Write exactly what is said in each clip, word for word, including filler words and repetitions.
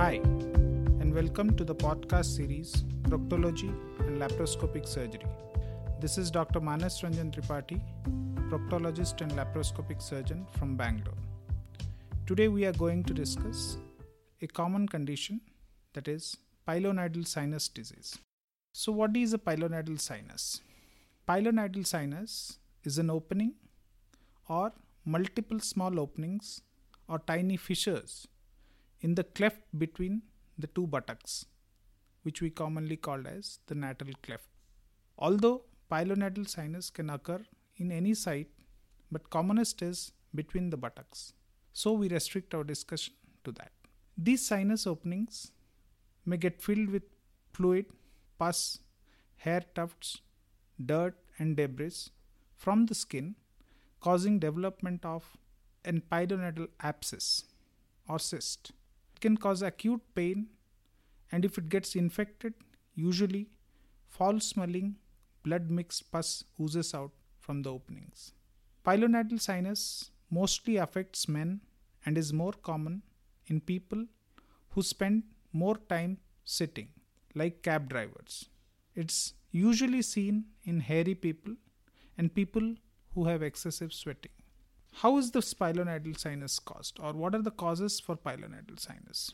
Hi, and welcome to the podcast series Proctology and Laparoscopic Surgery. This is Doctor Manas Ranjan Tripathi, proctologist and laparoscopic surgeon from Bangalore. Today we are going to discuss a common condition, that is pilonidal sinus disease. So what is a pilonidal sinus? Pilonidal sinus is an opening or multiple small openings or tiny fissures in the cleft between the two buttocks, which we commonly call as the natal cleft. Although pilonidal sinus can occur in any site, but commonest is between the buttocks. So we restrict our discussion to that. These sinus openings may get filled with fluid, pus, hair tufts, dirt and debris from the skin, causing development of an pilonidal abscess or cyst. It can cause acute pain, and if it gets infected, usually foul-smelling, blood-mixed pus oozes out from the openings. Pilonidal sinus mostly affects men and is more common in people who spend more time sitting, like cab drivers. It's usually seen in hairy people and people who have excessive sweating. How is this pilonidal sinus caused, or what are the causes for pilonidal sinus?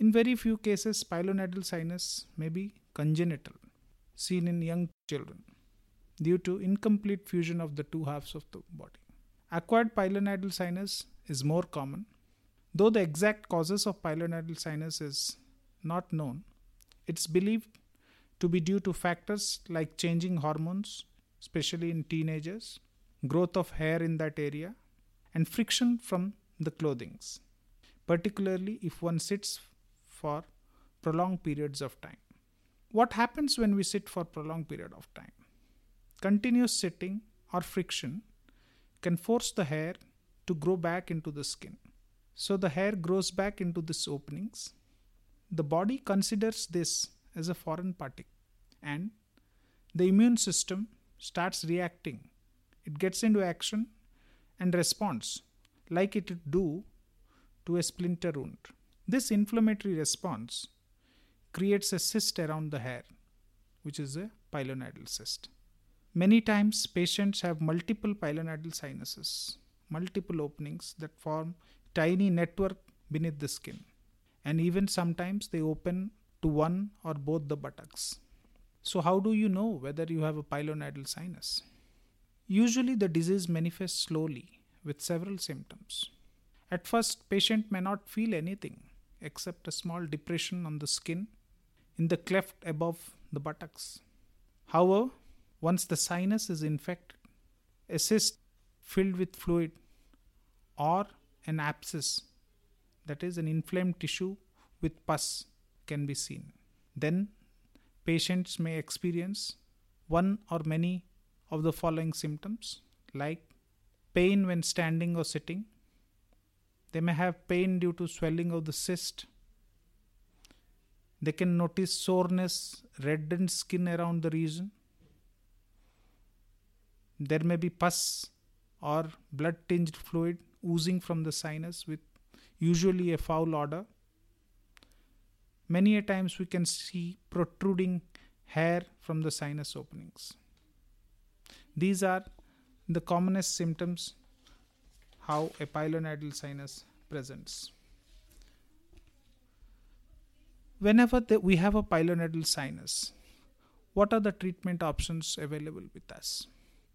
In very few cases, pilonidal sinus may be congenital, seen in young children, due to incomplete fusion of the two halves of the body. Acquired pilonidal sinus is more common. Though the exact causes of pilonidal sinus is not known, it's believed to be due to factors like changing hormones, especially in teenagers, growth of hair in that area, and friction from the clothings, particularly if one sits for prolonged periods of time. What happens when we sit for prolonged period of time? Continuous sitting or friction can force the hair to grow back into the skin. So the hair grows back into these openings. The body considers this as a foreign particle, and the immune system starts reacting. It gets into action and responds like it would do to a splinter wound. This inflammatory response creates a cyst around the hair, which is a pilonidal cyst. Many times patients have multiple pilonidal sinuses, multiple openings that form tiny network beneath the skin, and even sometimes they open to one or both the buttocks. So how do you know whether you have a pilonidal sinus? Usually the disease manifests slowly with several symptoms. At first, patient may not feel anything except a small depression on the skin in the cleft above the buttocks. However, once the sinus is infected, a cyst filled with fluid or an abscess, that is an inflamed tissue with pus, can be seen. Then patients may experience one or many of the following symptoms, like pain when standing or sitting. They may have pain due to swelling of the cyst. They can notice soreness, reddened skin around the region. There may be pus or blood-tinged fluid oozing from the sinus with usually a foul odor. Many a times we can see protruding hair from the sinus openings. These are the commonest symptoms how a pilonidal sinus presents. Whenever the, we have a pilonidal sinus, what are the treatment options available with us?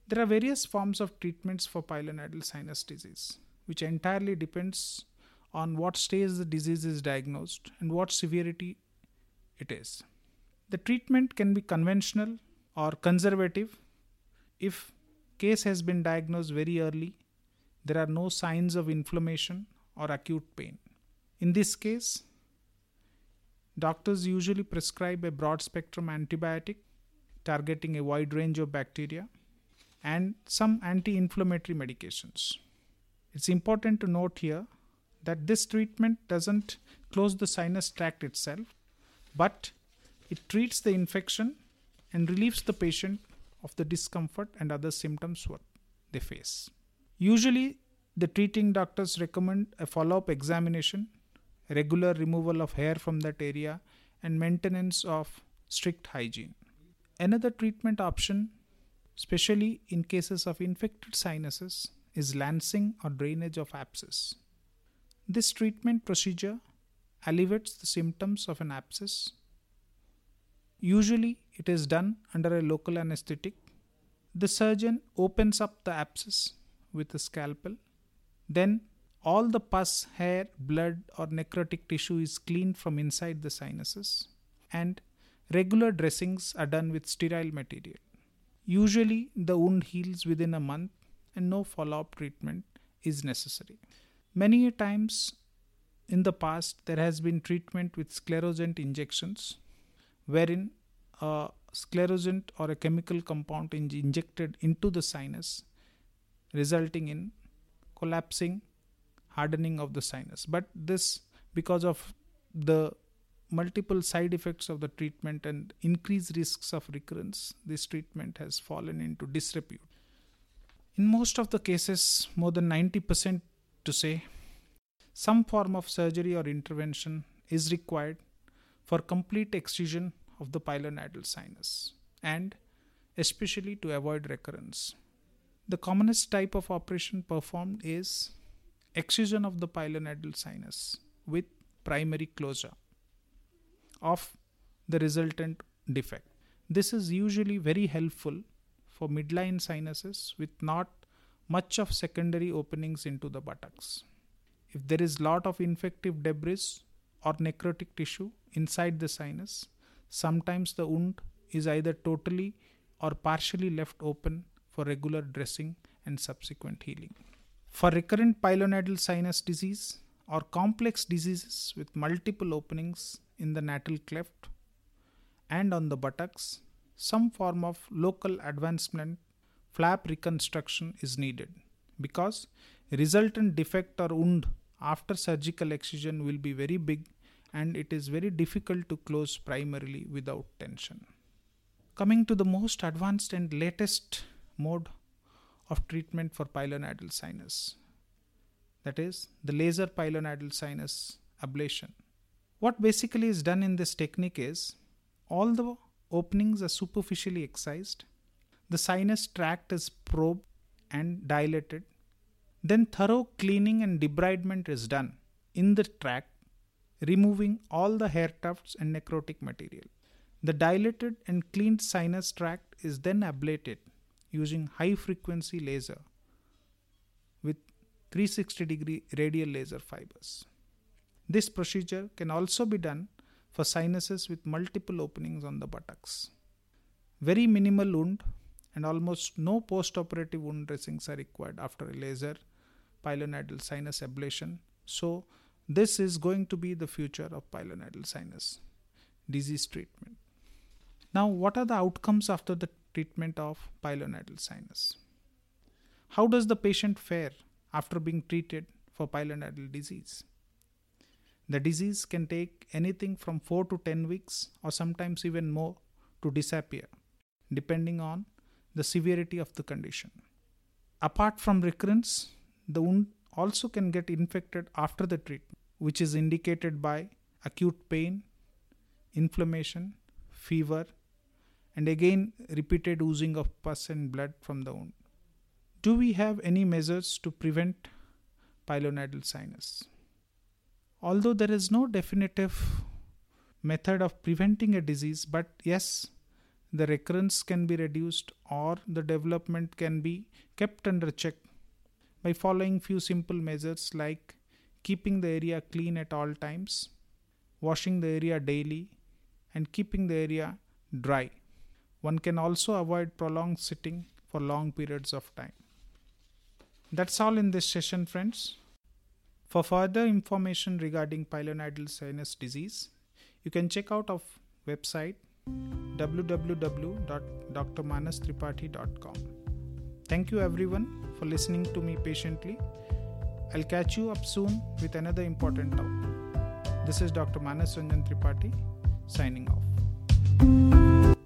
There are various forms of treatments for pilonidal sinus disease, which entirely depends on what stage the disease is diagnosed and what severity it is. The treatment can be conventional or conservative. If case has been diagnosed very early, there are no signs of inflammation or acute pain. In this case, doctors usually prescribe a broad-spectrum antibiotic targeting a wide range of bacteria and some anti-inflammatory medications. It's important to note here that this treatment doesn't close the sinus tract itself, but it treats the infection and relieves the patient of the discomfort and other symptoms what they face. Usually, the treating doctors recommend a follow-up examination regular removal of hair from that area, and maintenance of strict hygiene. Another treatment option, especially in cases of infected sinuses, is lancing or drainage of abscess. This treatment procedure alleviates the symptoms of an abscess. Usually it is done under a local anesthetic. The surgeon opens up the abscess with a scalpel. Then all the pus, hair, blood or necrotic tissue is cleaned from inside the sinuses, and regular dressings are done with sterile material. Usually the wound heals within a month and no follow-up treatment is necessary. Many times in the past there has been treatment with sclerosant injections, wherein a sclerosant or a chemical compound is injected into the sinus, resulting in collapsing, hardening of the sinus. But this, because of the multiple side effects of the treatment and increased risks of recurrence, this treatment has fallen into disrepute. In most of the cases, more than ninety percent to say, some form of surgery or intervention is required for complete excision of the pilonidal sinus, and especially to avoid recurrence. The commonest type of operation performed is excision of the pilonidal sinus with primary closure of the resultant defect. This is usually very helpful for midline sinuses with not much of secondary openings into the buttocks. If there is lot of infective debris or necrotic tissue inside the sinus, sometimes the wound is either totally or partially left open for regular dressing and subsequent healing. For recurrent pilonidal sinus disease or complex diseases with multiple openings in the natal cleft and on the buttocks, some form of local advancement flap reconstruction is needed, because resultant defect or wound after surgical excision will be very big and it is very difficult to close primarily without tension. Coming to the most advanced and latest mode of treatment for pilonidal sinus, that is the laser pilonidal sinus ablation. What basically is done in this technique is, all the openings are superficially excised, the sinus tract is probed and dilated, then thorough cleaning and debridement is done in the tract, removing all the hair tufts and necrotic material. The dilated and cleaned sinus tract is then ablated using high frequency laser with three hundred sixty degree radial laser fibers. This procedure can also be done for sinuses with multiple openings on the buttocks. Very minimal wound and almost no post-operative wound dressings are required after a laser pilonidal sinus ablation. So this is going to be the future of pilonidal sinus disease treatment. Now, what are the outcomes after the treatment of pilonidal sinus? How does the patient fare after being treated for pilonidal disease? The disease can take anything from four to ten weeks, or sometimes even more, to disappear, depending on the severity of the condition. Apart from recurrence, the wound also can get infected after the treatment, which is indicated by acute pain, inflammation, fever, and again repeated oozing of pus and blood from the wound. Do we have any measures to prevent pilonidal sinus? Although there is no definitive method of preventing a disease, but yes, the recurrence can be reduced or the development can be kept under check by following few simple measures like keeping the area clean at all times, washing the area daily, and keeping the area dry. One can also avoid prolonged sitting for long periods of time. That's all in this session, friends. For further information regarding pilonidal sinus disease, you can check out our website w w w dot d r manas tripathi dot com. Thank you everyone for listening to me patiently. I'll catch you up soon with another important talk. This is Doctor Manas Ranjan Tripathi signing off.